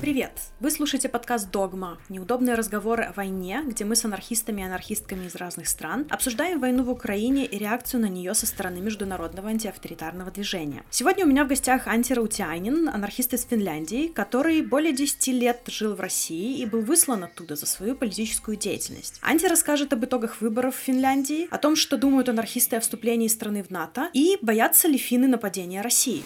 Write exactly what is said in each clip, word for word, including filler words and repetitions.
Привет! Вы слушаете подкаст «Догма» — неудобные разговоры о войне, где мы с анархистами и анархистками из разных стран обсуждаем войну в Украине и реакцию на нее со стороны международного антиавторитарного движения. Сегодня у меня в гостях Анtti Раутиainen, анархист из Финляндии, который более десять лет жил в России и был выслан оттуда за свою политическую деятельность. Анtti расскажет об итогах выборов в Финляндии, о том, что думают анархисты о вступлении страны в НАТО и боятся ли финны нападения России.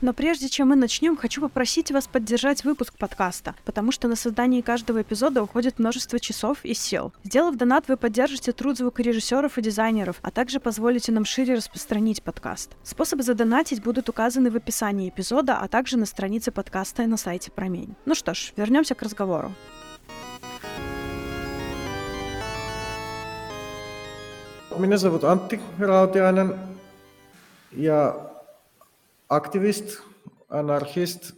Но прежде чем мы начнем, хочу попросить вас поддержать выпуск подкаста, потому что на создание каждого эпизода уходит множество часов и сил. Сделав донат, вы поддержите труд звукорежиссеров и дизайнеров, а также позволите нам шире распространить подкаст. Способы задонатить будут указаны в описании эпизода, а также на странице подкаста и на сайте Промень. Ну что ж, вернемся к разговору. Меня зовут Анtti Раутиainen. Я активист, анархист.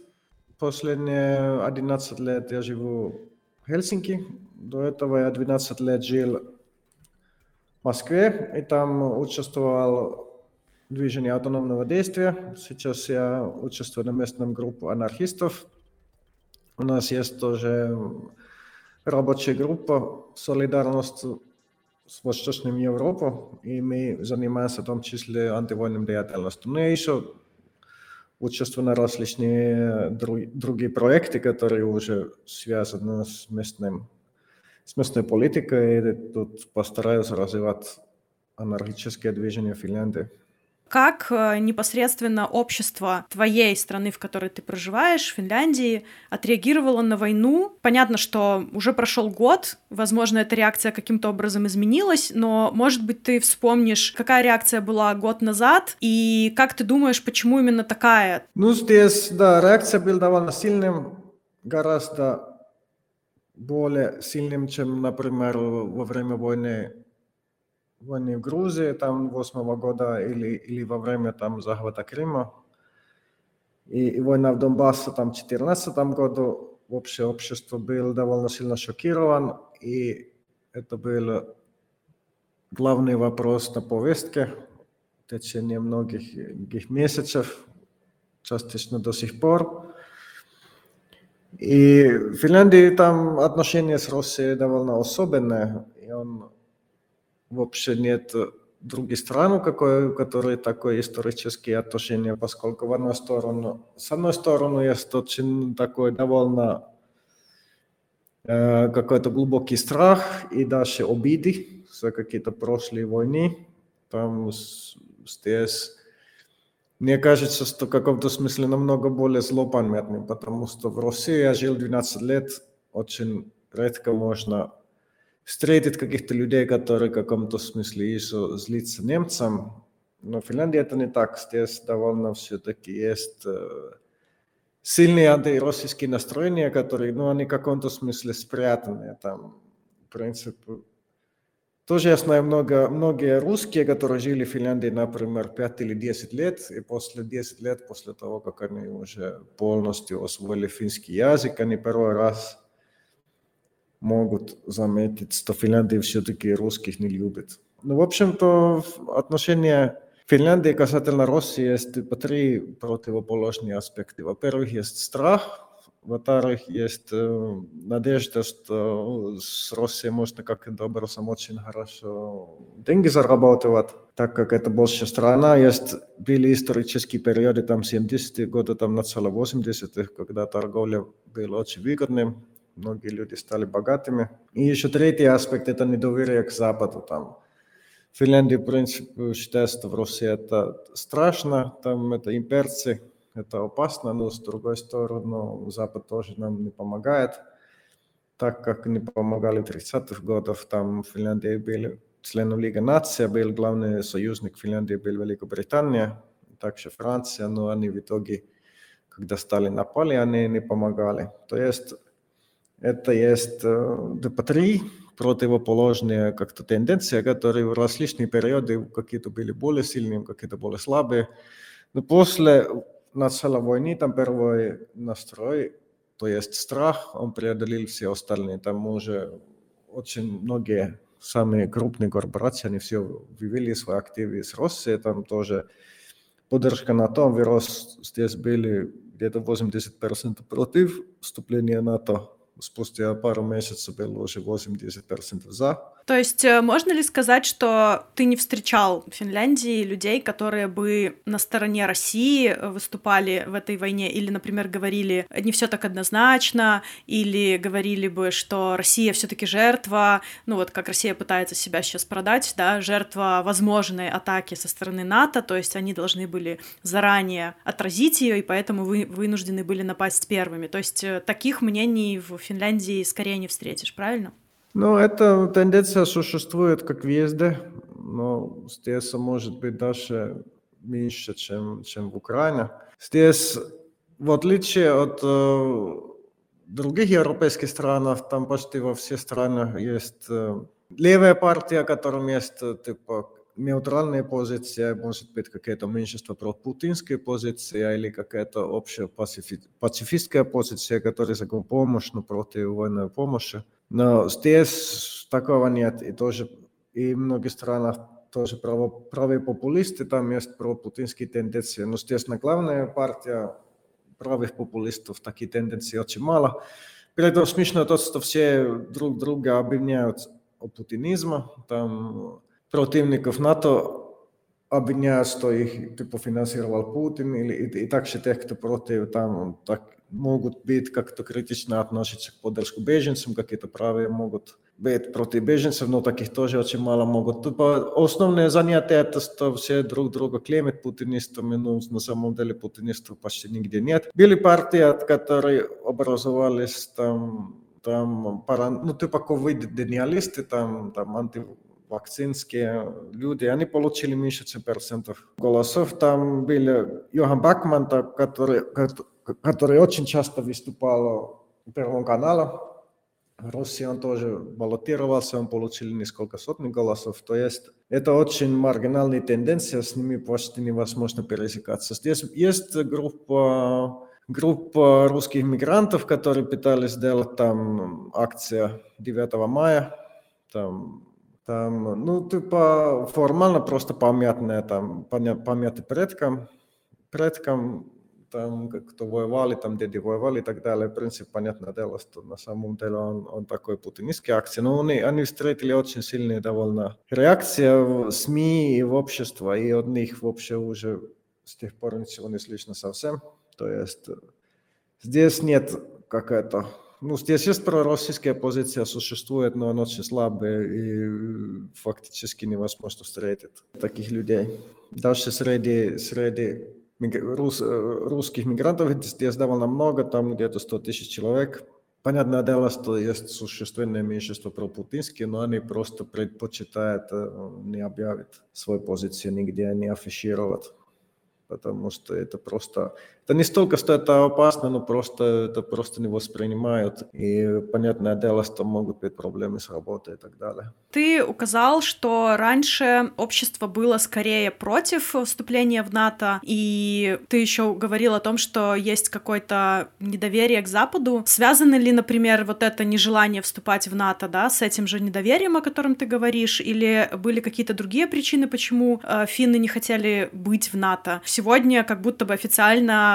Последние одиннадцать лет я живу в Хельсинки. До этого я двенадцать лет жил в Москве и там участвовал в движении автономного действия. Сейчас я участвую на местном группе анархистов. У нас есть тоже рабочая группа «Солидарность с Восточной Европой», и мы занимаемся в том числе антивоенным деятельностью. Но я еще участвую на различные другие проекты, которые уже связаны с, местным, с местной политикой. И тут постараюсь развивать анархические движения в Финляндии. Как непосредственно общество твоей страны, в которой ты проживаешь, Финляндии, отреагировало на войну? Понятно, что уже прошел год, возможно, эта реакция каким-то образом изменилась, но, может быть, ты вспомнишь, какая реакция была год назад, и как ты думаешь, почему именно такая? Ну, здесь, да, реакция была довольно сильным, гораздо более сильным, чем, например, во время войны. Войны в Грузии, там, восьмого года, или, или во время там, захвата Крыма. И, и война в Донбассе, там, в четырнадцатом году, общее общество было довольно сильно шокировано, и это был главный вопрос на повестке в течение многих месяцев, частично до сих пор. И в Финляндии там отношения с Россией довольно особенные, и он вообще нет других стран, у которых такое исторические отношения, поскольку в одной сторону, с одной стороны есть очень такой довольно э, какой-то глубокий страх и даже обиды за какие-то прошлые войны. Там здесь, мне кажется, что в каком-то смысле намного более злопамятным, потому что в России я жил двенадцать лет, очень редко можно встретит каких-то людей, которые в каком-то смысле еще злится немцам. Но в Финляндии это не так. Здесь довольно все-таки есть сильные антироссийские настроения, которые, ну, они в каком-то смысле спрятаны. Там, в принципе, тоже я знаю много, многие русские, которые жили в Финляндии, например, пять или десять лет, и после десяти лет, после того, как они уже полностью освоили финский язык, они первый раз могут заметить, что Финляндия все-таки русских не любит. Ну, в общем-то, отношения Финляндии касательно России есть типа три противоположные аспекта. Во-первых, есть страх. Во-вторых, есть э, надежда, что с Россией можно каким-то образом очень хорошо деньги зарабатывать, так как это большая страна. Есть, были исторические периоды, там семидесятые годы, там начало восьмидесятых, когда торговля была очень выгодной. Многие люди стали богатыми. И еще третий аспект – это недоверие к Западу. Там Финляндия, в принципе, считается, что в России это страшно, там это имперцы, это опасно, но с другой стороны Запад тоже нам не помогает. Так как не помогали в тридцатых годах, там Финляндия была членом Лиги наций, был главный союзник Финляндии, была Великобритания, также Франция, но они в итоге, когда стали напали, они не помогали. То есть это есть типа три противоположные как-то тенденции, которые в различные периоды какие-то были более сильные, какие-то более слабые. Но после начала войны там первый настрой, то есть страх, он преодолел все остальные. Там уже очень многие самые крупные корпорации, они все вывели свои активы из России, там тоже поддержка НАТО, вирус здесь были где-то восемьдесят процентов против вступления НАТО. Спустя пару месяцев было уже восемьдесят процентов за. То есть можно ли сказать, что ты не встречал в Финляндии людей, которые бы на стороне России выступали в этой войне? Или, например, говорили «не все так однозначно», или говорили бы, что Россия все-таки жертва, ну вот как Россия пытается себя сейчас продать, да, жертва возможной атаки со стороны НАТО, то есть они должны были заранее отразить ее, и поэтому вы, вынуждены были напасть первыми. То есть таких мнений в Финляндии скорее не встретишь, правильно? Ну, эта тенденция существует как везде, но здесь, может быть, даже меньше, чем, чем в Украине. Здесь, в отличие от э, других европейских стран, там почти во все страны есть э, левая партия, которым есть типа нейтральные позиции, может быть, какие-то меньшинства пропутинские позиции или какая-то общая пацифи- пацифистская позиция, которая за помощь, но против военной помощи. Но здесь такого нет, и тоже и в многих странах тоже право, правые популисты, там есть пропутинские тенденции, но здесь на главная партия правых популистов такие тенденции очень мало. При этом смешно то, что все друг друга обвиняют о путинизме, там противников НАТО обвиняют, что их типа финансировал Путин, или, и, и также тех, кто против, там так, могут быть как-то критично относиться к поддержку беженцам, какие-то правые могут быть против беженцев, но таких тоже очень мало могут. Типа, основное занятие это, что все друг друга клеймят путинистами, но на самом деле путинистов почти нигде нет. Были партии, которые образовались там, там ну, типа ковид-дениалисты, там, там анти... вакцинские люди, они получили меньше десяти процентов голосов. Там был Йохан Бакман, который, который очень часто выступал в Первом канале. В России он тоже баллотировался, он получил несколько сотен голосов. То есть это очень маргинальная тенденция, с ними почти невозможно пересекаться. Здесь есть группа... группа русских мигрантов, которые пытались сделать там акцию девятого мая, там... Там, ну, типа, формально просто помятные, там, помяты предкам, предкам, там, кто воевали, там, деды воевали и так далее. В принципе, понятное дело, что на самом деле он, он такой путинистский акции. Но они, они встретили очень сильные довольно реакции в СМИ и в общество, и от них вообще уже с тех пор ничего не слышно совсем. То есть здесь нет какая-то... Ну, здесь есть пророссийская позиция, существует, но она очень слабая и фактически невозможно встретить таких людей. Даже среди, среди рус, русских мигрантов здесь довольно много, там где-то сто тысяч человек. Понятное дело, что есть существенное меньшинство пропутинские, но они просто предпочитают не объявить свою позицию, нигде не афишировать. Потому что это просто... Это не столько, что это опасно, но просто это просто не воспринимают. И понятное дело, что могут быть проблемы с работой и так далее. Ты указал, что раньше общество было скорее против вступления в НАТО. И ты еще говорил о том, что есть какое-то недоверие к Западу. Связано ли, например, вот это нежелание вступать в НАТО, да, с этим же недоверием, о котором ты говоришь? Или были какие-то другие причины, почему финны не хотели быть в НАТО? Сегодня как будто бы официально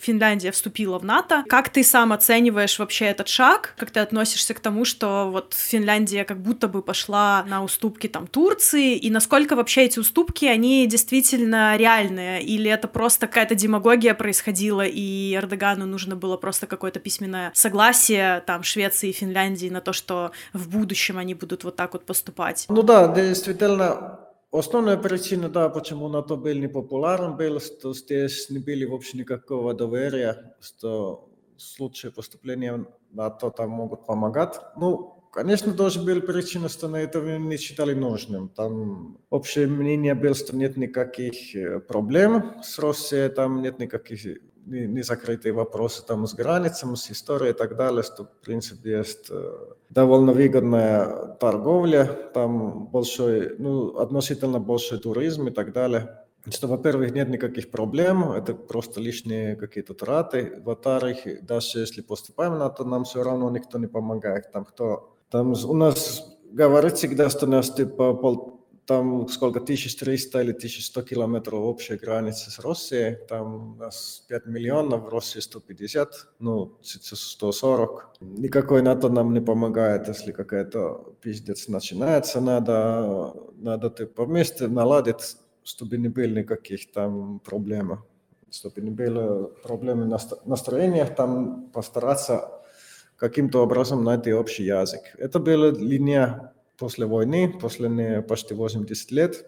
Финляндия вступила в НАТО. Как ты сам оцениваешь вообще этот шаг? Как ты относишься к тому, что вот Финляндия как будто бы пошла на уступки там Турции? И насколько вообще эти уступки, они действительно реальные? Или это просто какая-то демагогия происходила, и Эрдогану нужно было просто какое-то письменное согласие там Швеции и Финляндии на то, что в будущем они будут вот так вот поступать? Ну да, действительно... Основная причина, да, почему НАТО был непопулярен, был, что здесь не было вообще никакого доверия, что в случае поступления НАТО там могут помогать. Ну, конечно, тоже была причина, что на это не считали нужным. Там общее мнение было, что нет никаких проблем с Россией, там нет никаких незакрытых вопросов там, с границами, с историей и так далее, что, в принципе, есть... довольно выгодная торговля, там большой, ну, относительно большой туризм и так далее. Что, во-первых, нет никаких проблем, это просто лишние какие-то траты. Во-вторых, даже если поступаем в НАТО, нам все равно никто не помогает. Там кто, там у нас говорит всегда, что у нас типа пол, Там сколько, тысяча триста или тысяча сто километров общей границы с Россией, там у нас пять миллионов, в России сто пятьдесят, ну, сто сорок. Никакой НАТО нам не помогает, если какая-то пиздец начинается, надо, надо типа вместе наладить, чтобы не было никаких там проблем, чтобы не было проблем в настроениях, там постараться каким-то образом найти общий язык. Это была линия после войны, после не почти восемьдесят лет,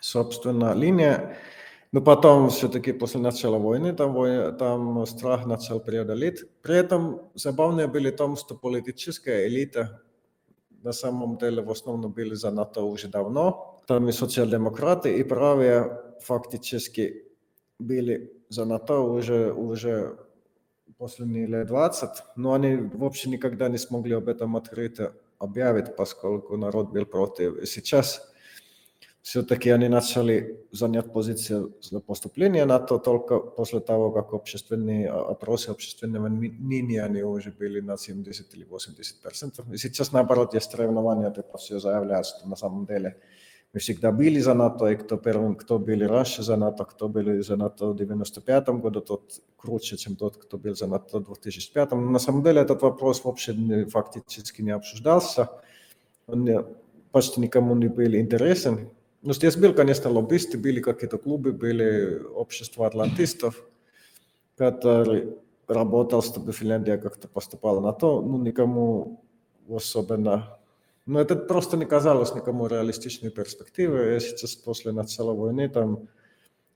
собственно, линия. Но потом все-таки после начала войны там, вой... там страх начал преодолеть. При этом забавное было в том, что политическая элита на самом деле в основном были за НАТО уже давно. Там и социал-демократы, и правые фактически были за НАТО уже, уже после лет двадцати, но они вообще никогда не смогли об этом открыто объявить, поскольку народ был против. И сейчас все-таки они начали занять позицию за поступление НАТО только после того, как общественные опросы общественного мнения они уже были на семьдесят или восемьдесят процентов. И сейчас, наоборот, есть соревнования, типа все заявляют, что на самом деле мы всегда были за НАТО, и кто первым, кто были раньше за НАТО, кто были за НАТО в девяносто пятом году, тот круче, чем тот, кто был за НАТО в две тысячи пятом. Но на самом деле этот вопрос вообще не, фактически не обсуждался, он не, почти никому не был интересен. Но здесь были, конечно, лоббисты, были какие-то клубы, были общества атлантистов, которые работали, чтобы Финляндия как-то поступала в НАТО, но никому особенно. Но это просто не казалось никому реалистичной перспективы. И сейчас после начала войны там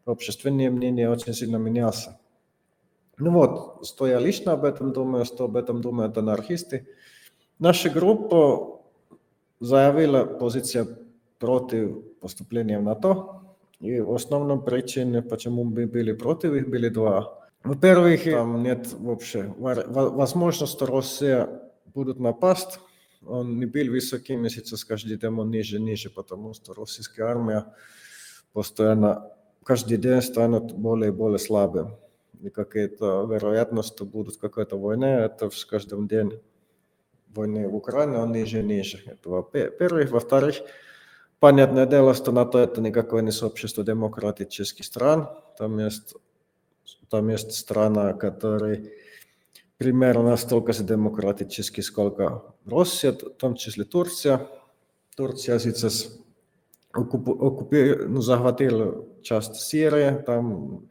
общественное мнение очень сильно менялся. Ну вот, что я лично об этом думаю, что об этом думают анархисты. Наша группа заявила позицию против поступления в НАТО. И в основном причины, почему мы были против, их были два. Во-первых, там нет вообще возможности, что Россия будет напасть. Он не был высоким, и сейчас каждый день он ниже, ниже, потому что российская армия постоянно, каждый день станет более и более слабым. И какая-то вероятность, что будет какая-то война, это с каждым днем войны в Украине, он ниже и ниже. Это во-первых. Во-вторых, понятное дело, что НАТО это никакое не сообщество демократических стран. Там есть, там есть страна, которая примерно столько же демократически, сколько Россия, в том числе Турция. Турция сейчас оккупи... ну, захватила часть Сирии, там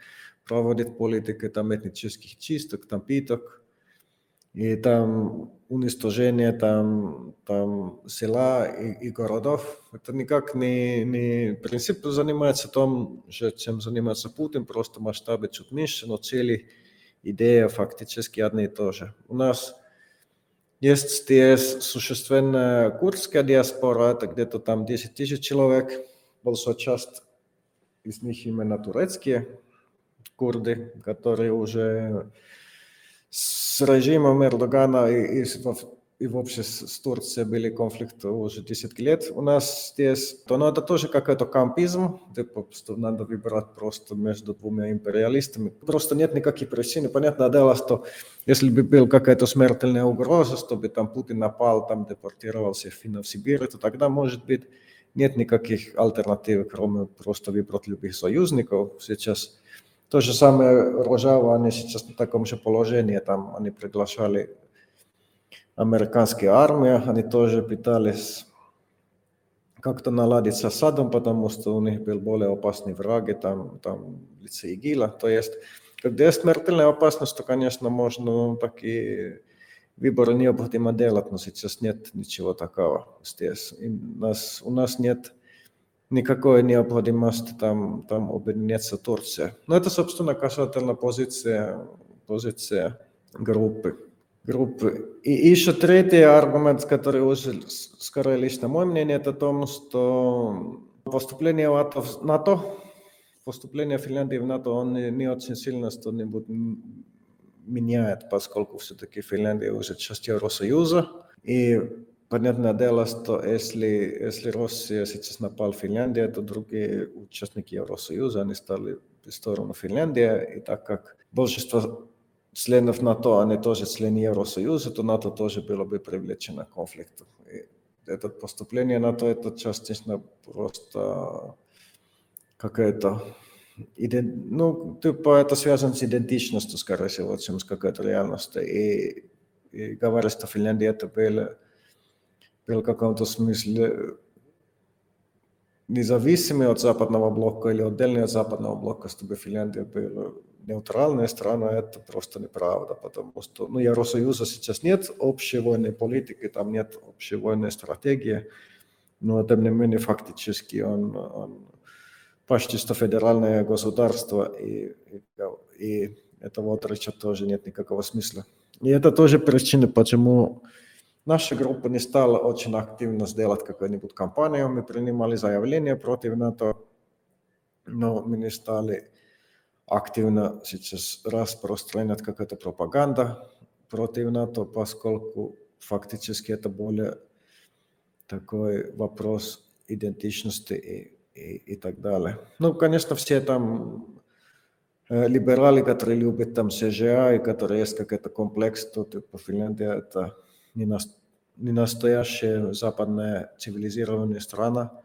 проводит политику там этнических чисток, там питок, и там уничтожение там, там села и, и городов. Это никак не, не принцип занимается том, чем занимается Путин, просто масштабы чуть меньше, но цели идея фактически одна и та же. У нас есть здесь существенная курдская диаспора, это где-то там десять тысяч человек, большая часть из них именно турецкие курды, которые уже с режимом Эрдогана и, и, и вообще с Турцией были конфликты уже десять лет. У нас здесь, то, ну, это тоже какой-то кампизм, типа, что надо выбирать просто между двумя империалистами. Просто нет никаких причин. Понятное дело, что если бы была какая-то смертельная угроза, чтобы там Путин напал, там депортировался в Сибирь, то тогда, может быть, нет никаких альтернатив, кроме просто выбрать любых союзников. Сейчас то же самое Рожава, они сейчас на таком же положении, там они приглашали американская армия, они тоже пытались как-то наладить с Асадом, потому что у них был более опасный враг, там, там в лице ИГИЛа. То есть, когда есть смертельная опасность, то, конечно, можно такие выборы необходимо делать, но сейчас нет ничего такого здесь. У нас, у нас нет никакой необходимости там, там объединяться Турция. Но это, собственно, касательно позиция, позиция группы. Группы. И еще третий аргумент, который уже скорее лично мое мнение, это о том, что поступление в НАТО, поступление Финляндии в НАТО, он не очень сильно что-нибудь меняет, поскольку все-таки Финляндия уже часть Евросоюза. И понятное дело, что если, если Россия сейчас напала Финляндия, то другие участники Евросоюза, они стали в сторону Финляндии, и так как большинство членов НАТО, они тоже члены Евросоюза, то НАТО тоже было бы привлечено к конфликту. И это поступление на то, это частично просто какая-то... Ну, типа это связано с идентичностью, скорее всего, чем с какой-то реальностью. И, и говорить о Финляндии, это было, было в каком-то смысле независимо от западного блока или отдельно от западного блока, чтобы Финляндия была нейтральная страна, это просто неправда, потому что ну, Евросоюза сейчас нет общей военной политики, там нет общей военной стратегии, но тем не менее фактически он, он почти что федеральное государство, и, и, и этого отречь тоже нет никакого смысла. И это тоже причина, почему наша группа не стала очень активно сделать какую-нибудь кампанию. Мы принимали заявление против НАТО, но мы не стали активно сейчас распространять какую-то пропаганду против НАТО, поскольку фактически это более такой вопрос идентичности и, и, и так далее. Ну, конечно, все там э, либералы, которые любят там Си Джи Ай, которые есть какой-то комплекс, то типа Финляндия это не, на, не настоящая западная цивилизированная страна,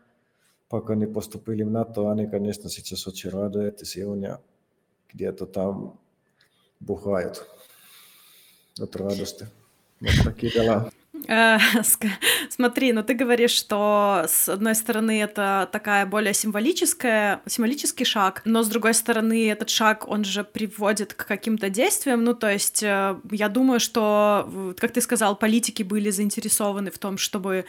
пока не поступили в НАТО, они, конечно, сейчас очень радуют, и сегодня где-то там бухают от радости. Вот такие дела. Смотри, но ты говоришь, что с одной стороны это такая более символическая, символический шаг, но с другой стороны этот шаг, он же приводит к каким-то действиям, ну то есть я думаю, что, как ты сказал, политики были заинтересованы в том, чтобы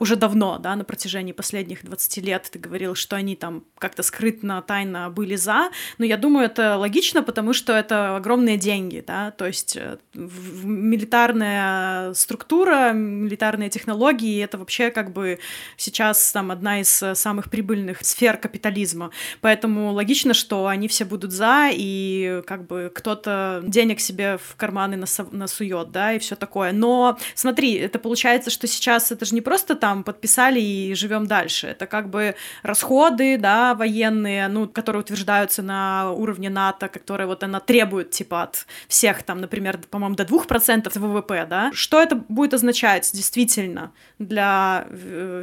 уже давно, да, на протяжении последних двадцати лет ты говорил, что они там как-то скрытно, тайно были за, но я думаю, это логично, потому что это огромные деньги, да, то есть милитарная структура, милитарные технологии, это вообще как бы сейчас там одна из самых прибыльных сфер капитализма, поэтому логично, что они все будут за, и как бы кто-то денег себе в карманы насу- насует, да, и все такое, но смотри, это получается, что сейчас это же не просто там подписали и живем дальше, это как бы расходы, да, военные, ну, которые утверждаются на уровне НАТО, которые вот она требует, типа, от всех там, например, по-моему, до двух процентов Вэ Вэ Пэ, да, что это будет означать действительно для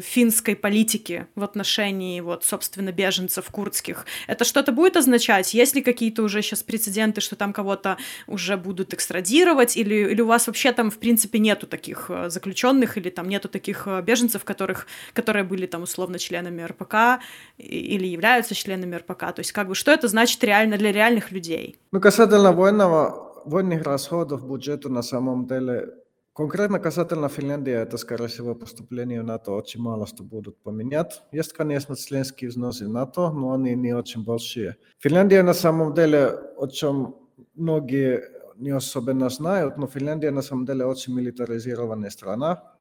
финской политики в отношении, вот, собственно, беженцев курдских? Это что-то будет означать? Есть ли какие-то уже сейчас прецеденты, что там кого-то уже будут экстрадировать? Или, или у вас вообще там, в принципе, нету таких заключенных, или там нету таких беженцев, которых, которые были там условно членами Эр Пэ Ка или являются членами Эр Пэ Ка? То есть как бы что это значит реально для реальных людей? Ну, касательно военного, военных расходов бюджета на самом деле... Конкретно касательно Финляндии, это, скорее всего, поступление в НАТО очень мало что будут поменять. Есть, конечно, членские взносы в НАТО, но они не очень большие. Финляндия, на самом деле, о чем многие не особенно знают, но Финляндия, на самом деле, очень милитаризированная страна.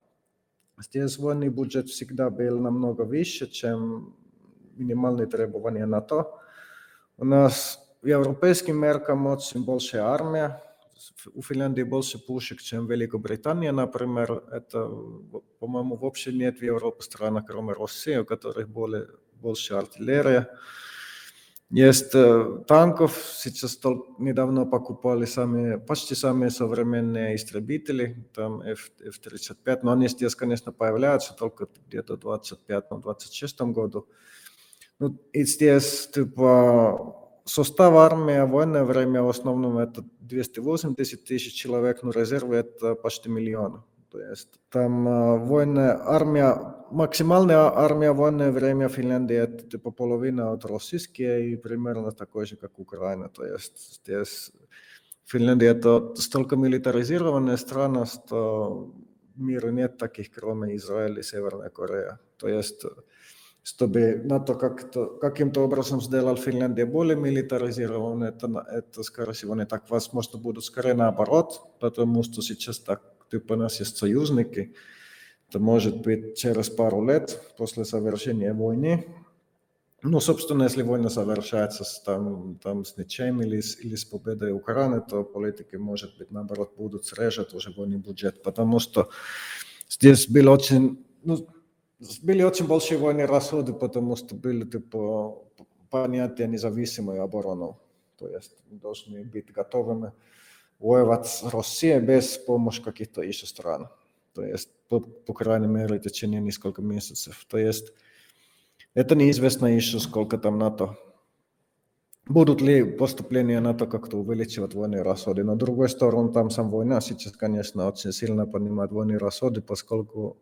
Здесь военный бюджет всегда был намного выше, чем минимальные требования НАТО. У нас в европейским меркам очень большая армия. У Финляндии больше пушек, чем в Великобритании, например. Это, по-моему, вообще нет в Европе стран, кроме России, у которых более, больше артиллерия. Есть танков. Сейчас недавно покупали самые, почти самые современные истребители, там Эф тридцать пять, но они здесь, конечно, появляются только где-то в двадцать пятом — двадцать шестом году. Ну, и здесь, типа... Состав армии в военное время в основном это двести восемьдесят тысяч человек, но резервы это почти миллион. То есть там военная армия, максимальная армия в военное время в Финляндии это типа половина от российской и примерно такой же, как Украина. То есть здесь Финляндия это столько милитаризированная страна, что в мире нет таких, кроме Израиля и Северной Кореи. То есть чтобы НАТО как-то, каким-то образом сделал Финляндию более милитаризированной, это, это, скорее всего, не так возможно будет, скорее наоборот, потому что сейчас так, типа, у нас есть союзники, это может быть через пару лет после завершения войны. Ну, собственно, если война совершается там, там с ничем или, или с победой Украины, то политики, может быть, наоборот, будут срежать уже военный бюджет, потому что здесь было очень... Ну, были очень большие военные расходы, потому что были типа, понятия независимой обороны. То есть мы должны быть готовыми воевать с Россией без помощи каких-то еще стран. то есть, по, по крайней мере, в течение нескольких месяцев. То есть, это неизвестно еще, сколько там НАТО. Будут ли поступления НАТО как-то увеличивать военные расходы? Но, с другой стороны, там сам война сейчас, конечно, очень сильно поднимает военные расходы, поскольку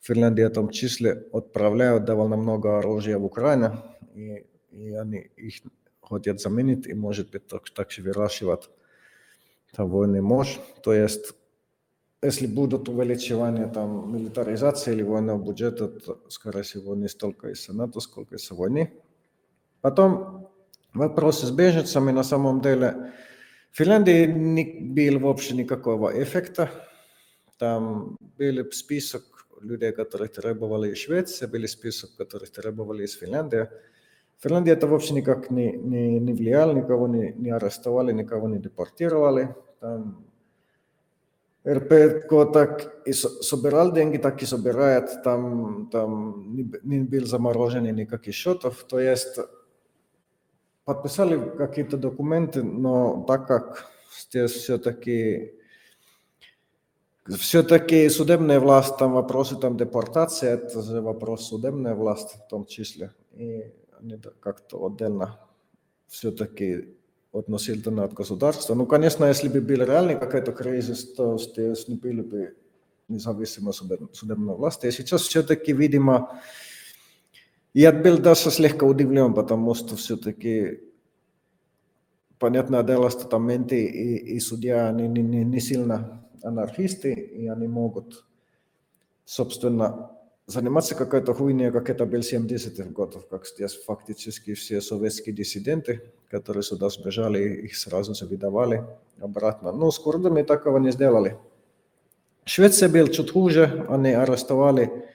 Финляндия в том числе отправляют довольно много оружия в Украину, и, и они их хотят заменить, и, может быть, так, так же выращивать там военный мощь. То есть, если будут увеличивания там милитаризации или военного бюджета, то, скорее всего, не столько из-за НАТО, сколько из-за войны. Потом вопрос с беженцами. На самом деле, в Финляндии не было вообще никакого эффекта. Там был список людей, которые требовали из Швеции, был список, которые требовали из Финляндии. В Финляндии это вообще никак не, не, не влияло, никого не, не арестовали, никого не депортировали. Там эр пэ ка так и собирал деньги, так и собирает. Там, там не, не был заморожен никаких счетов. То есть подписали какие-то документы, но так как здесь все-таки, все-таки судебная власть, там вопросы там депортации, это же вопрос судебной власти в том числе. И они как-то отдельно все-таки относительно от государства. Ну, конечно, если бы был реальный какой-то кризис, то здесь не было бы независимой судебной власти. И сейчас все-таки, видимо, я был даже слегка удивлен, потому что все-таки, понятное дело, что там менты и, и судья, они не, не, не сильно анархисты, и они могут, собственно, заниматься какой-то хуйней, как это был семидесятых годов, как здесь фактически все советские диссиденты, которые сюда сбежали, их сразу же выдавали обратно. Но с курдами такого не сделали. Швеция была чуть хуже, они арестовали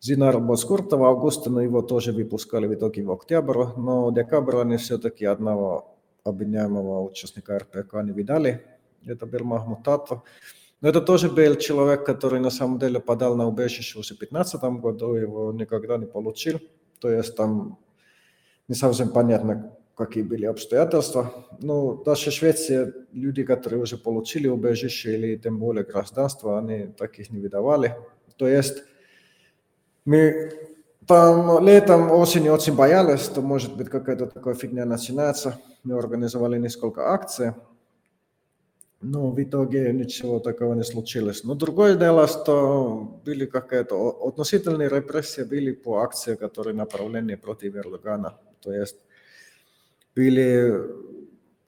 Зинар Бозкурта в августе, но его тоже выпускали в итоге в октябре, но в декабре они все-таки одного обвиняемого участника эр пэ ка не видали, это был Махмуд Тату. Но это тоже был человек, который на самом деле подал на убежище уже в две тысячи пятнадцатом году, его никогда не получил. То есть там не совсем понятно, какие были обстоятельства. Ну, даже в Швеции люди, которые уже получили убежище или тем более гражданство, они таких не выдавали. То есть мы там летом, осенью очень боялись, что может быть какая-то такая фигня начинается. Мы организовали несколько акций. Но в итоге ничего такого не случилось. Но другое дело, что были какие-то относительные репрессии были по акции, которые направлены против Эрдогана. То есть были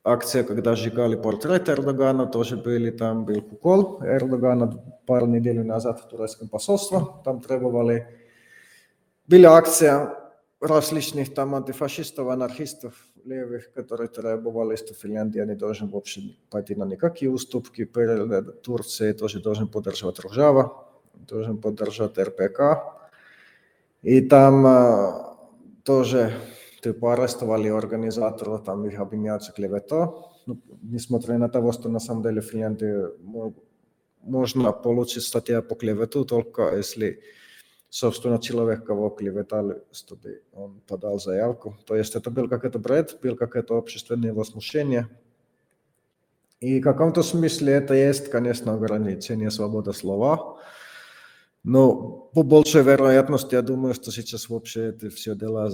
акции, когда сжигали портрет Эрдогана, тоже были, там был кукол Эрдогана пару недель назад в турецком посольстве, там требовали. Были акции различных там антифашистов, анархистов, левых, которые требовали, что Финляндия не должна вообще пойти на никакие уступки перед Турцией, тоже должен поддерживать Ружава, должен поддержать эр пэ ка. И там а, тоже типа арестовали организаторов, там их обвиняют за клевету. Ну, несмотря на то, что на самом деле в Финляндии можно получить статью по клевету только если собственно, человек, кого клеветали, чтобы он подал заявку. То есть это был какой-то бред, был какое-то общественное возмущение. И в каком-то смысле это есть, конечно, ограничение свободы слова. Но по большей вероятности, я думаю, что сейчас вообще это все дела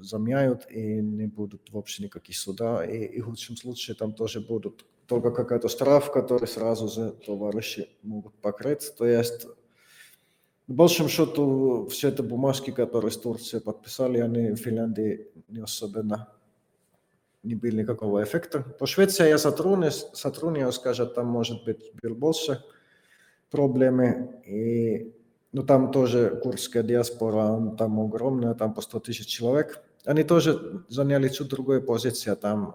замяют и не будут вообще никаких суда. И, и в худшем случае там тоже будут только какая-то штраф, который сразу же товарищи могут покрыть. То есть в большем счету, все эти бумажки, которые с Турцией подписали, они в Финляндии не особенно не было никакого эффекта. По Швеции я сотрудничаю, скажу, там может быть было больше проблемы. И, но там тоже курдская диаспора, там огромная, там по сто тысяч человек. Они тоже заняли чуть другую позицию. Там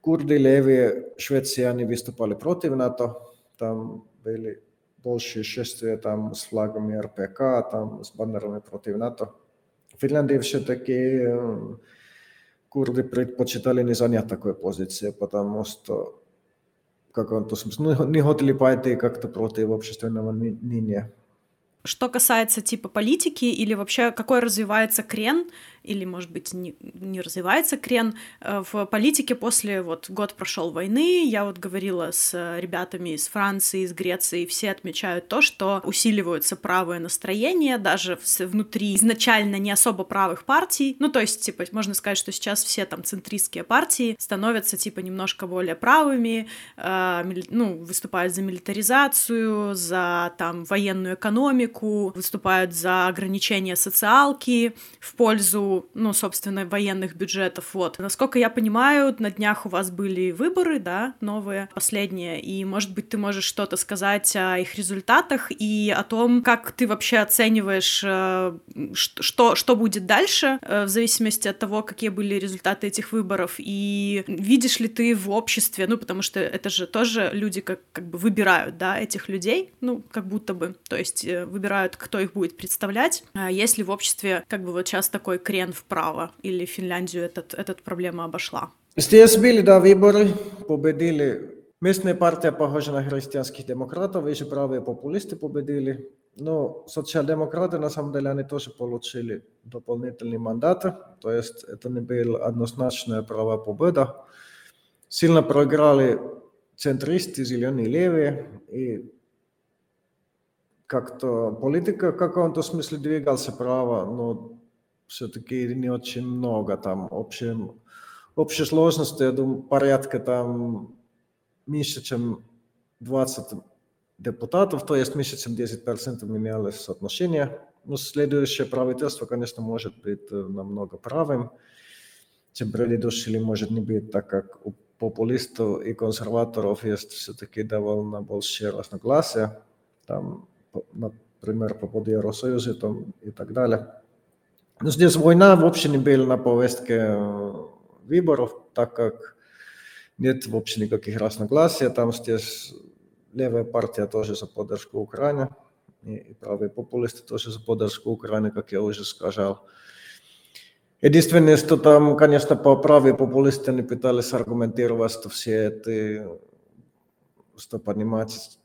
курды, левые, Швеция, они выступали против НАТО, там были большие шествия там с флагами эр пэ ка, там с баннерами против НАТО. В Финляндии все-таки курды предпочитали не занять такой позиции, потому что как он, то, ну, не хотели пойти как-то против общественного мнения. что касается типа политики или вообще какой развивается крен, или, может быть, не, не развивается крен в политике после, вот, год прошел войны, я вот говорила с ребятами из Франции, из Греции, все отмечают то, что усиливаются правые настроения, даже внутри изначально не особо правых партий, ну, то есть, типа, можно сказать, что сейчас все там центристские партии становятся, типа, немножко более правыми, э, ну, выступают за милитаризацию, за, там, военную экономику, выступают за ограничение социалки в пользу, ну, собственно, военных бюджетов, вот. Насколько я понимаю, на днях у вас были выборы, да, новые, последние, и, может быть, ты можешь что-то сказать о их результатах и о том, как ты вообще оцениваешь, что, что будет дальше, в зависимости от того, какие были результаты этих выборов, и видишь ли ты в обществе, ну, потому что это же тоже люди как, как бы выбирают, да, этих людей, ну, как будто бы, то есть выбирают выбирают, кто их будет представлять. Есть ли в обществе как бы вот сейчас такой крен вправо, или Финляндию этот, этот проблема обошла? Здесь были, да, выборы, победили. Местная партия похожа на христианских демократов, и же правые популисты победили. Но социал-демократы, на самом деле, они тоже получили дополнительные мандаты, то есть это не была однозначная правая победа. Сильно проиграли центристы, зеленые, левые, и как-то политика в каком-то смысле двигался вправо, но все-таки не очень много там. Общей, общей сложности, я думаю, порядка там меньше, чем двадцать депутатов, то есть меньше, чем десять процентов менялось соотношение. Но следующее правительство, конечно, может быть намного правым, чем предыдущее, может не быть, так как у популистов и консерваторов есть все-таки довольно большие разногласия. Там, например, по поводу Евросоюза и так далее. Но здесь война вообще не была на повестке выборов, так как нет вообще никаких разногласий. Там здесь левая партия тоже за поддержку Украины, и правые популисты тоже за поддержку Украины, как я уже сказал. Единственное, что там, конечно, правые популисты не пытались аргументировать, что все эти, что понимать,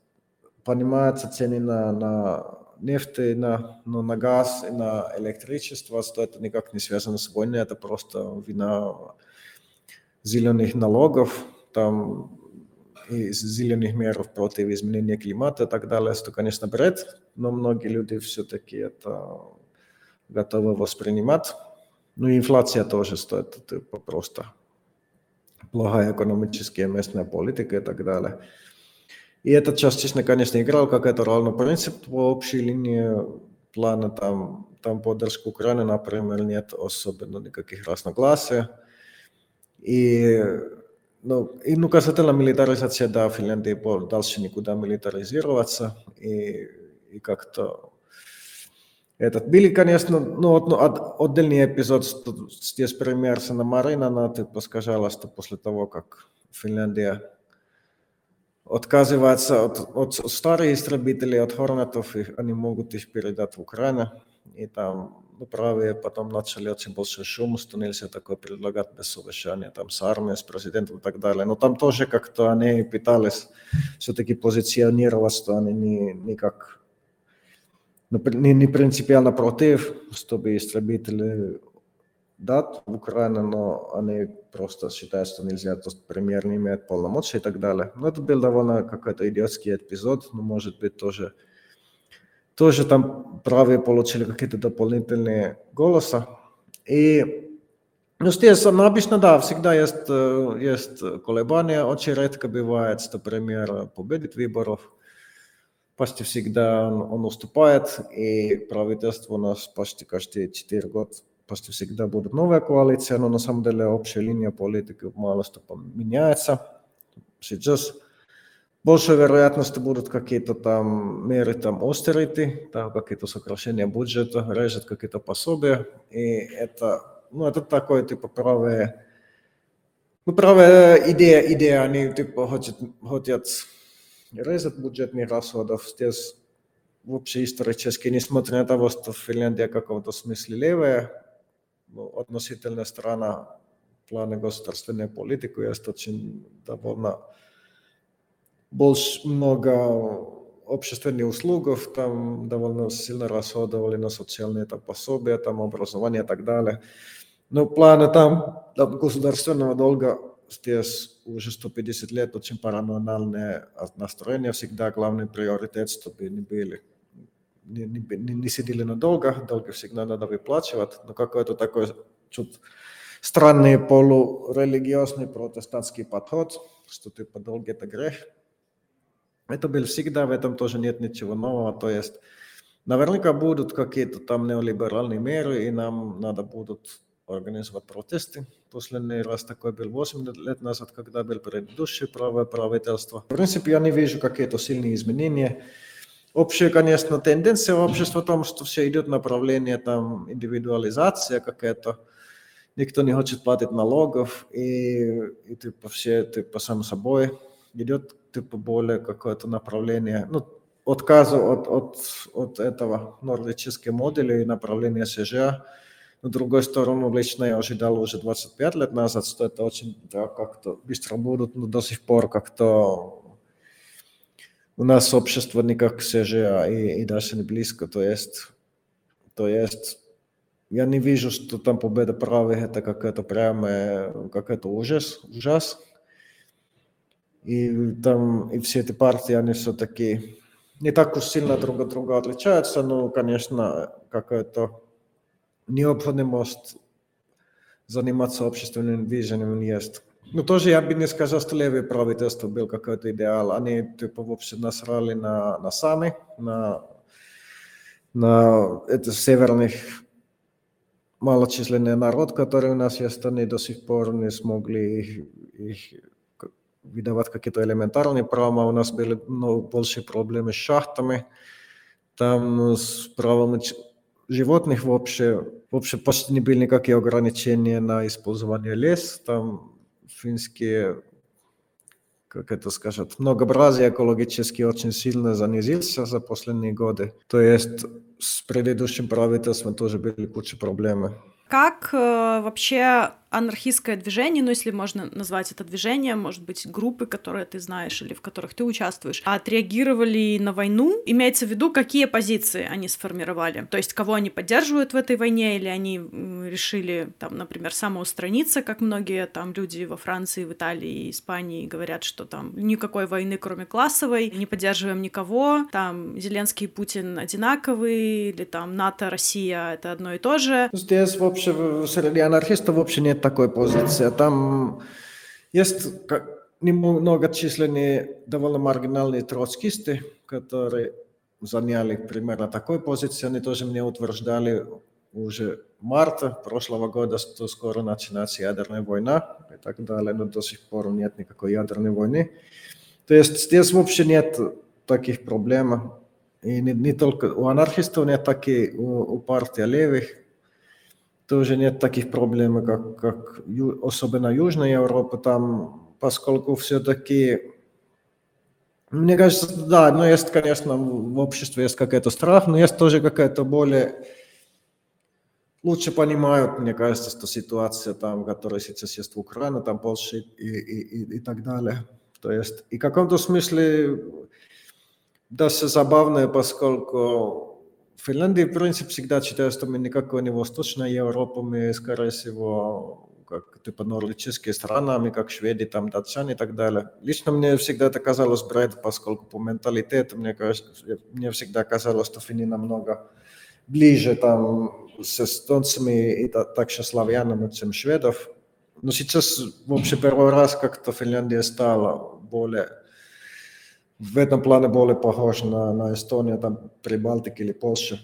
понимаются цены на, на нефть, на, ну, на газ и на электричество, что это никак не связано с войной, это просто вина зеленых налогов там, и зеленых мер против изменения климата и так далее, что, конечно, бред, но многие люди все-таки это готовы воспринимать. Ну и инфляция тоже, что это типа, просто плохая экономическая местная политика и так далее. И этот частично, конечно, играл какой-то равный принцип по общей линии плана. Там, там поддержка Украины, например, нет особенно никаких разногласий. И, ну, и ну, касательно милитаризации, да, Финляндия дальше никуда милитаризироваться. И, и как-то этот были, конечно, ну, от, от, отдельный эпизод, что здесь премьер Санна Маринина типа сказала, что после того, как Финляндия отказываются от, от старых истребителей, от Хорнетов, и они могут их передать в Украину. И там ну, правые потом начали очень большой шум, что нельзя такое предлагать без совещания, там с армией, с президентом и так далее. Но там тоже как-то они пытались все-таки позиционировать, что они не, не, как, не, не принципиально против, чтобы истребители дать в Украину, но они просто считают, что нельзя, то есть премьер не имеет полномочий и так далее. Но это был довольно какой-то идиотский эпизод, но может быть тоже, тоже там правые получили какие-то дополнительные голоса. И ну, здесь обычно, да, всегда есть, есть колебания, очень редко бывает, что премьер победит выборов. Почти всегда он, он уступает, и правительство у нас почти каждые четыре года почти всегда будет новая коалиция, но на самом деле общая линия политики мало что поменяется. Сейчас большая вероятность будут какие-то там меры, там austerities, там какие-то сокращения бюджета, режут какие-то пособия, и это, ну, это такой типа правая, ну, правая идея, идея, они типа хотят, хотят резать бюджетные расходы. Здесь вообще исторически, несмотря на то, что Финляндия в каком-то смысле левая, относительно страна в плане государственной политики, есть очень довольно больше много общественных услугов, там довольно сильно расходовали на социальные там, пособия, там, образование и так далее. Но планы там, там государственного долга здесь уже сто пятьдесят лет очень паранормальное настроение, всегда главный приоритет, чтобы не были. Не, не, не сидели надолго, долги всегда надо выплачивать, но какой-то такой чуть странный полурелигиозный протестантский подход, что типа долги это грех. Это был всегда, в этом тоже нет ничего нового, то есть наверняка будут какие-то там неолиберальные меры, и нам надо будут организовать протесты. Последний раз такой был восемь лет назад, когда был предыдущее правое правительство. В принципе, я не вижу какие-то сильные изменения. Общая, конечно, тенденция общества в том, что все идет направление там индивидуализация какая-то. Никто не хочет платить налогов, и, и типа все типа сам собой идет типа более какое-то направление, ну, отказу от, от, от этого норвежской модели и направления США. На другую сторону, лично я ожидал уже двадцать пять лет назад, что это очень да, как-то быстро будут, но до сих пор как-то у нас общество не как США и, и даже не близко, то есть, то есть я не вижу, что там победа правых это какая-то прямая, какая-то ужас, ужас. И там и все эти партии, они все-таки не так уж сильно друг от друга отличаются, но, конечно, какая-то необходимость заниматься общественным движением есть. Ну, тоже я бы не сказал, что левое правительство был какой-то идеал. Они, типа, вообще насрали на, на сами, на, на это северных малочисленный народ, который у нас есть, они до сих пор не смогли их, их выдавать какие-то элементарные права. У нас были ну, большие проблемы с шахтами, там с правами животных вообще, вообще почти не были никакие ограничения на использование леса, там финские, как это сказать, многообразие экологически очень сильно занизился за последние годы. То есть с предыдущим правительством тоже были куча проблем. Как э, вообще анархистское движение, ну если можно назвать это движением, может быть, группы, которые ты знаешь или в которых ты участвуешь, отреагировали на войну? Имеется в виду, какие позиции они сформировали? То есть, кого они поддерживают в этой войне, или они решили, там, например, самоустраниться, как многие там люди во Франции, в Италии, Испании говорят, что там никакой войны, кроме классовой, не поддерживаем никого, там Зеленский и Путин одинаковые, или там НАТО, Россия — это одно и то же. Здесь вообще среди анархистов вообще нет такой позиции. Там есть многочисленные довольно маргинальные троцкисты, которые заняли примерно такой позиции. Они тоже мне утверждали уже в марте прошлого года, что скоро начинается ядерная война и так далее, но до сих пор нет никакой ядерной войны. То есть здесь вообще нет таких проблем. И не, не только у анархистов нет, так и у, у партии левых. Тоже нет таких проблем, как, как особенно Южная Европа, там, поскольку все-таки, мне кажется, да, но есть, конечно, в обществе есть какой-то страх, но есть тоже какая-то более, лучше понимают, мне кажется, что ситуация там, которая сейчас есть в Украине, там Польше и, и, и, и так далее. То есть, и в каком-то смысле даже забавно, поскольку в Финляндии, в принципе, всегда считаю, что мы никакой не Восточная Европа, мы, скорее всего, как типа нордические страны, как шведы, там, датчане и так далее. Лично мне всегда это казалось бред, поскольку по менталитету мне, мне всегда казалось, что финны намного ближе там с эстонцами и также славянами, чем шведов. Но сейчас вообще первый раз как-то Финляндия стала более... В этом плане более похож на, на Эстонию, там, Прибалтику или Польшу.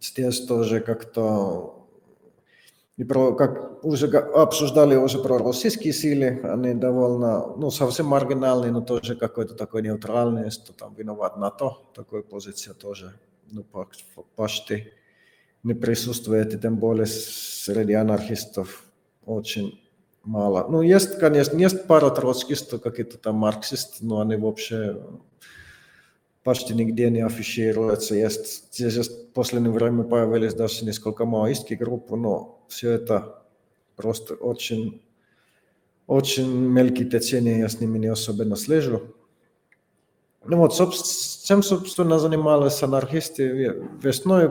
Здесь тоже как-то, и про, как уже обсуждали уже про российские силы, они довольно, ну, совсем маргинальные, но тоже какой-то такой нейтральный, что там виноват НАТО, такой позиция тоже, ну, почти не присутствует, и тем более среди анархистов очень мало. Ну, есть, конечно, есть пара троцкистов, какие-то там марксисты, но они вообще почти нигде не афишируются. Есть, здесь в последнее время появились даже несколько маоистских групп, но все это просто очень, очень мелкие течения, я с ними не особенно слежу. Ну вот, чем, собственно, занимались анархисты весной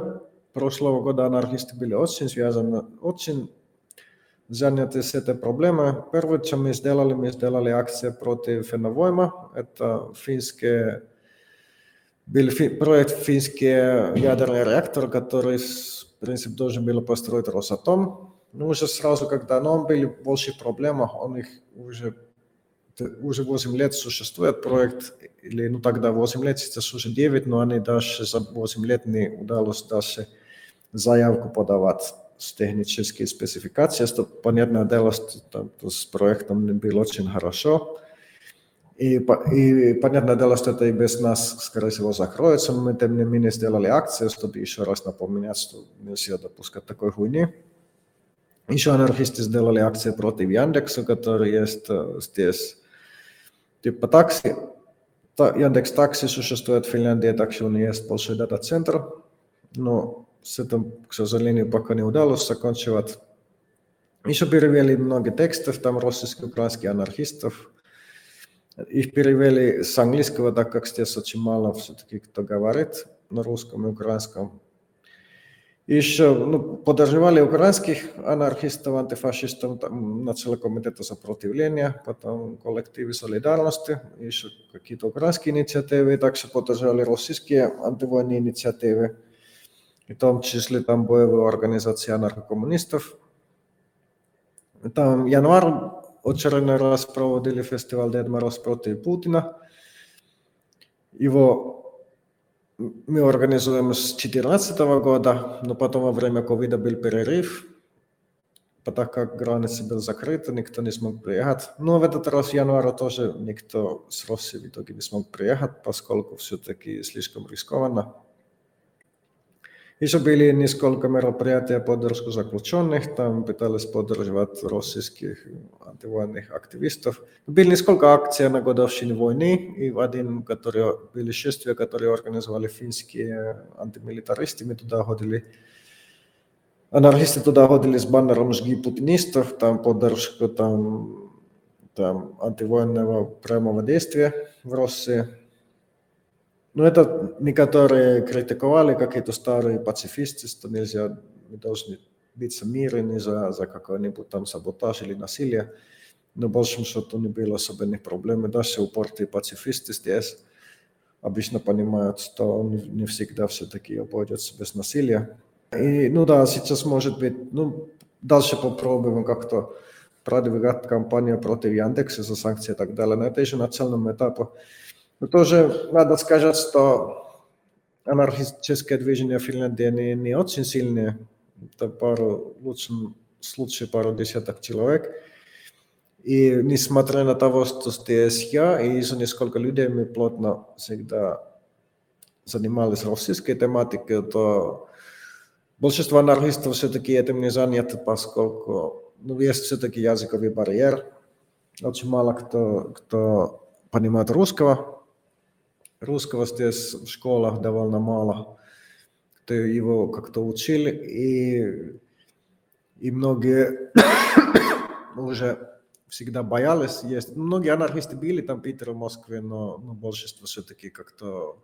прошлого года? Анархисты были очень связаны, очень заняты с этой проблемой. Первое, что мы сделали, мы сделали акцию против Фенновоима. Это финский, был фи, проект «Финский ядерный реактор», который, в принципе, должен был построить Росатом. Но уже сразу, когда он был в больших проблемах, он их уже, уже восемь лет существует проект, или ну тогда восемь лет, сейчас уже девять, но они даже за восемь лет не удалось даже заявку подавать с технической спецификацией. Это, понятное дело, что с проектом не было очень хорошо. И, и понятное дело, что это и без нас, скорее всего, закроется. Мы, тем не менее, сделали акцию, чтобы еще раз напоминать, что нельзя допускать такой хуйни. Еще анархисты сделали акцию против Яндекса, который есть здесь типа такси. Яндекс Такси существует в Финляндии, также у него есть большой дата-центр, но с этим, к сожалению, пока не удалось закончивать. Еще перевели много текстов, там российских, украинских анархистов. Их перевели с английского, так как здесь очень мало все-таки кто говорит на русском и украинском. Еще ну, подозревали украинских анархистов, антифашистов, начали комитета сопротивления, потом коллективы солидарности, еще какие-то украинские инициативы, также подозревали российские антивоенные инициативы, и в том числе там боевые организации анархокоммунистов. Там в январе очередной раз проводили фестиваль «Дед Мороз против Путина». Его мы организуем с две тысячи четырнадцатого года, но потом во время ковида был перерыв, потому как границы были закрыты, никто не смог приехать. Но в этот раз в январе тоже никто с России в итоге не смог приехать, поскольку все-таки слишком рискованно. Еще были несколько мероприятий поддержку заключенных, там пытались поддерживать российских антивоенных активистов. Были несколько акций на годовщине войны, и в один, которые были шествия, которые организовали финские антимилитаристы, мы туда ходили. Анархисты туда ходили с баннером «Жги путинистов», там поддержку там, там антивоенного прямого действия в России. Ну, это некоторые критиковали, какие-то старые пацифисты, что нельзя, не должны биться мирными за, за какой-нибудь там саботаж или насилие. Но в большем счету не было особенных проблем. Даже упорные пацифисты здесь обычно понимают, что не всегда все-таки обойдется без насилия. И, ну да, сейчас может быть, ну, дальше попробуем как-то продвигать кампанию против Яндекса за санкции и так далее. Но это еще на целом этапе. Но тоже надо сказать, что анархическое движение в Финляндии не, не очень сильное. Это пару, в лучшем случае пару десяток человек. И несмотря на то, что здесь я и еще несколько людей, мы плотно всегда занимались российской тематикой, то большинство анархистов все-таки этим не заняты, поскольку ну, есть все-таки языковый барьер. Очень мало кто, кто понимает русского. Русского здесь в школах довольно мало, кто его как-то учили, и, и многие уже всегда боялись. Есть, многие анархисты были там в Питере, в Москве, но, но большинство все-таки как-то...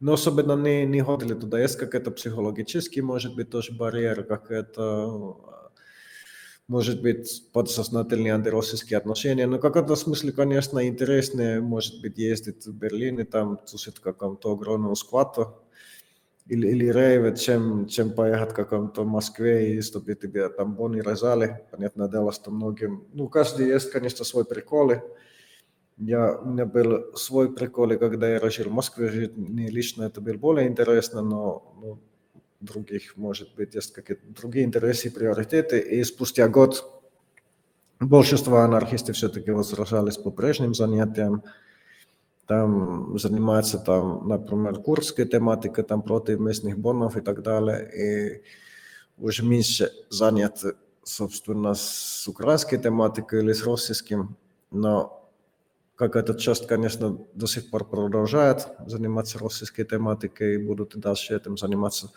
Но особенно не, не ходили туда. Есть какие-то психологические, может быть, тоже барьеры, какие-то, может быть, подсознательные антироссийские отношения. Но в каком-то смысле, конечно, интереснее, может быть, ездить в Берлин и там тусить в каком-то огромном сквате или, или рейве, чем, чем поехать в каком-то Москве, и чтобы тебе там бони резали. Понятное дело, что многим... Ну, каждый есть, конечно, свой прикол. Я, у меня был свой прикол, когда я решил в Москве жить. Мне лично это было более интересно, но... Ну, других, может быть, есть какие-то другие интересы и приоритеты. И спустя год большинство анархистов все-таки возвращались по прежним занятиям. Там занимаются, там, например, курдская тематика, там против местных бонов и так далее. И уже меньше заняты, собственно, с украинской тематикой или с российским. Но какая-то часть, конечно, до сих пор продолжает заниматься российской тематикой и будут дальше этим заниматься.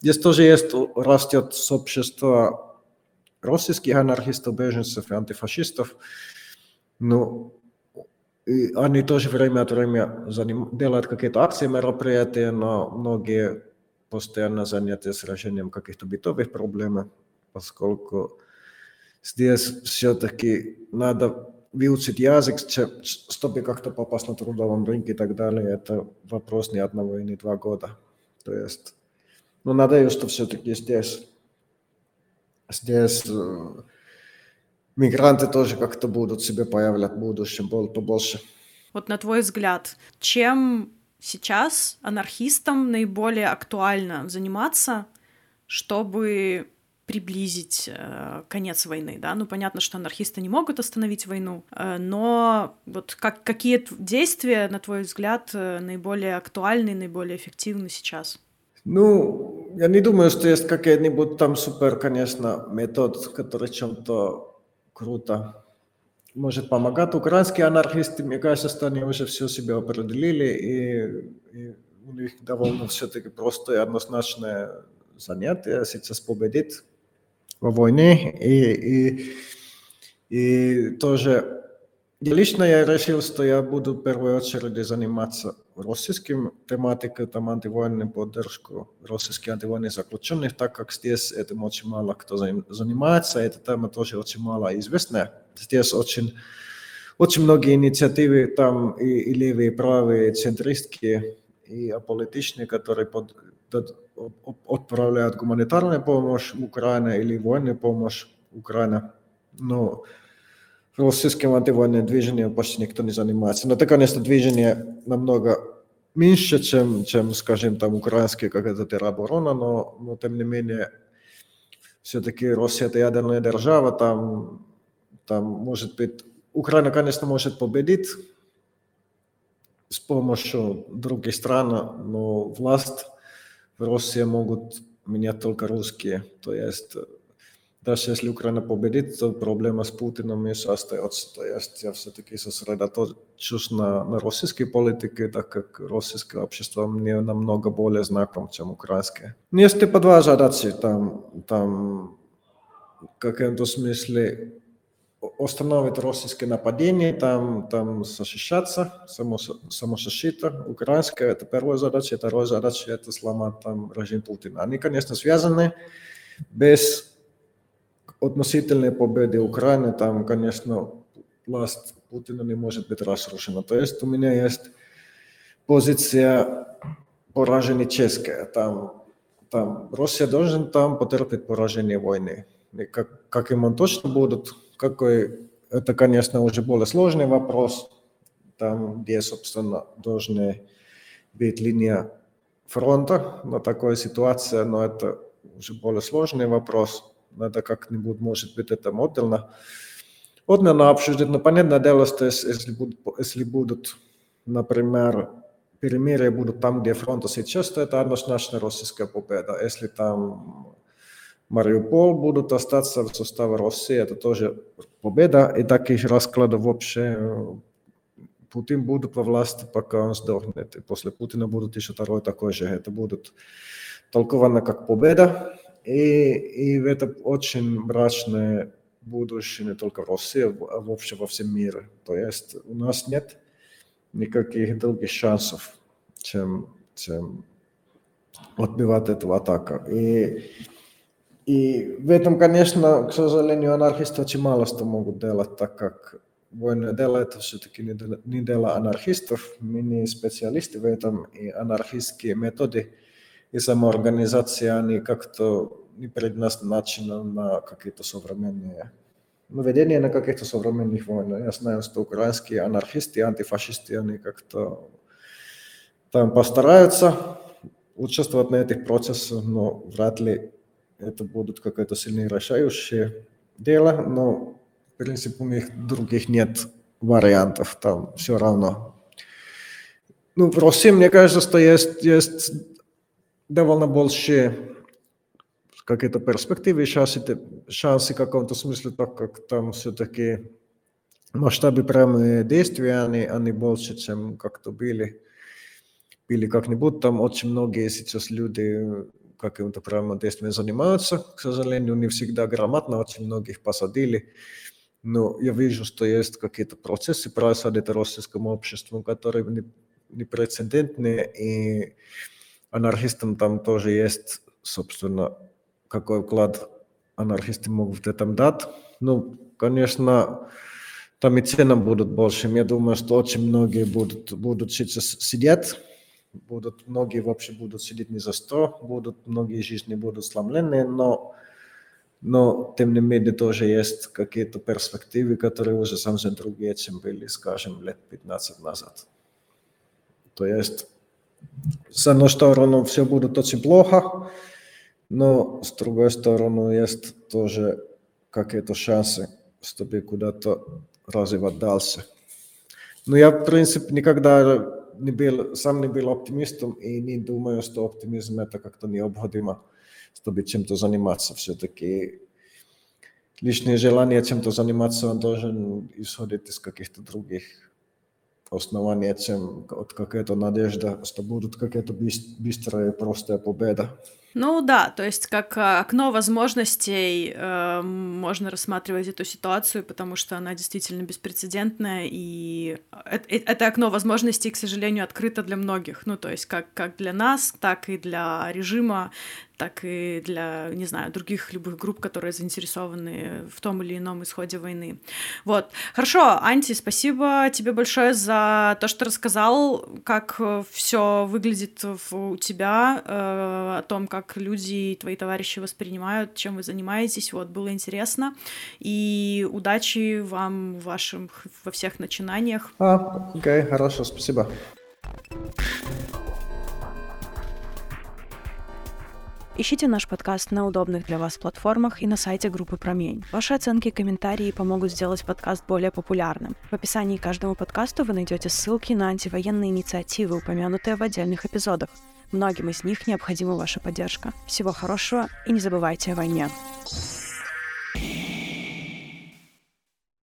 Здесь тоже есть, растет сообщество российских анархистов, беженцев и антифашистов. Ну, И они тоже время от времени делают какие-то акции, мероприятия, но многие постоянно заняты с решением каких-то бытовых проблем, поскольку здесь все-таки надо выучить язык, чтобы как-то попасть на трудовом рынке и так далее. Это вопрос не одного и не два года. То есть, ну, надеюсь, что все-таки здесь, здесь мигранты тоже как-то будут себе появлять в будущем побольше. Вот на твой взгляд, чем сейчас анархистам наиболее актуально заниматься, чтобы приблизить э, конец войны, да? Ну, понятно, что анархисты не могут остановить войну, э, но вот как, какие действия, на твой взгляд, э, наиболее актуальны, наиболее эффективны сейчас? Ну, я не думаю, что есть какие-нибудь там супер, конечно, метод, который чем-то круто может помогать. Украинские анархисты, мне кажется, они уже все себе определили, и, и у них довольно все-таки простое, однозначное занятие сейчас победить во войне, и, и, и тоже лично я решил, что я буду в первую очередь заниматься российским тематикой, там антивоенную поддержку российских антивоенных заключенных, так как здесь этим очень мало кто занимается, эта тема тоже очень мало известна. Здесь очень, очень многие инициативы, там и, и левые, и правые, и центристские, и аполитичные, которые под, отправляют гуманитарную помощь Украине или военную помощь Украине. Но российским антивоенным движением почти никто не занимается. Но это, конечно, движение намного меньше, чем, чем скажем, там, украинские, как это тероборона, но, но, тем не менее, все-таки Россия – это ядерная держава, там, там, может быть, Украина, конечно, может победить с помощью других стран, но власть в России могут менять только русские. То есть, даже если Украина победит, то проблема с Путиным еще остается. То есть, я все-таки сосредоточусь на, на российской политике, так как российское общество мне намного более знакомо, чем украинское. Есть типа два задачи, там, там в каком-то смысле остановить российские нападения, там, там защищаться, самозащита. Украинская – это первая задача, вторая задача – это сломать там режим Путина. Они, конечно, связаны. Без относительной победы Украины, там, конечно, власть Путина не может быть разрушена. То есть у меня есть позиция поражения чешская. Там, там Россия должна там потерпеть поражение войны. И как, как им он точно будут, какой, это, конечно, уже более сложный вопрос, там, где, собственно, должна быть линия фронта на такой ситуации, но это уже более сложный вопрос, надо как-нибудь, может быть, это отдельно, отдельно обсуждать, но понятное дело, что если будут, если будут, например, перемирия будут там, где фронта сейчас, то это однозначно российская победа, если там Мариуполь будут остаться в составе России, это тоже победа, и таких раскладов вообще Путин будет во власти, пока он сдохнет, и после Путина будет еще второй такой же, это будет толковано как победа, и, и это очень мрачное будущее не только в России, а вообще во всем мире, то есть у нас нет никаких других шансов, чем, чем отбивать эту атаку, и И в этом, конечно, к сожалению, анархисты очень мало что могут делать, так как война делает все-таки не дело анархистов, мы не специалисты в этом, и анархистские методы и самоорганизация, они как-то не предназначены на какие-то современные, ну, ведение на каких-то современных войн. Я знаю, что украинские анархисты и антифашисты, они как-то там постараются участвовать на этих процессах, но вряд ли это будут какие-то сильные решающие дела, но, в принципе, у них других нет вариантов, там все равно. Ну, в России, мне кажется, что есть, есть довольно большие какие-то перспективы, шансы, шансы в каком-то смысле, так как там все-таки масштабы прямые действия, они, они больше, чем как-то были. Были как-нибудь, там очень многие сейчас люди каким-то прямым действием занимаются. К сожалению, не всегда грамотно, очень многих посадили. Но я вижу, что есть какие-то процессы происходят в российском обществе, которые непрецедентные, и анархистам там тоже есть, собственно, какой вклад анархисты могут там дать. Ну, конечно, там и цены будут больше. Я думаю, что очень многие будут, будут сейчас сидеть, будут, многие вообще будут сидеть не за сто, будут, многие жизни будут сломлены, но, но тем не менее тоже есть какие-то перспективы, которые уже совсем другие, чем были, скажем, лет пятнадцать назад. То есть, с одной стороны, все будет очень плохо, но с другой стороны, есть тоже какие-то шансы, чтобы куда-то развивать дальше. Но я, в принципе, никогда не был, сам не был оптимистом и не думаю, что оптимизм – это как-то необходимо, чтобы чем-то заниматься. Все-таки лишнее желание чем-то заниматься, он должен исходить из каких-то других оснований, чем от какая-то надежда, что будет какая-то быстрая и простая победа. Ну да, то есть как окно возможностей э, можно рассматривать эту ситуацию, потому что она действительно беспрецедентная, и это, это окно возможностей, к сожалению, открыто для многих, ну то есть как, как для нас, так и для режима, так и для, не знаю, других любых групп, которые заинтересованы в том или ином исходе войны. Вот. Хорошо, Анти, спасибо тебе большое за то, что рассказал, как все выглядит у тебя, э, о том, как как люди и твои товарищи воспринимают, чем вы занимаетесь. Вот, было интересно. И удачи вам вашим, во всех начинаниях. А, окей, хорошо, спасибо. Ищите наш подкаст на удобных для вас платформах и на сайте группы «Промень». Ваши оценки и комментарии помогут сделать подкаст более популярным. В описании к каждому подкасту вы найдете ссылки на антивоенные инициативы, упомянутые в отдельных эпизодах. Многим из них необходима ваша поддержка. Всего хорошего и не забывайте о войне.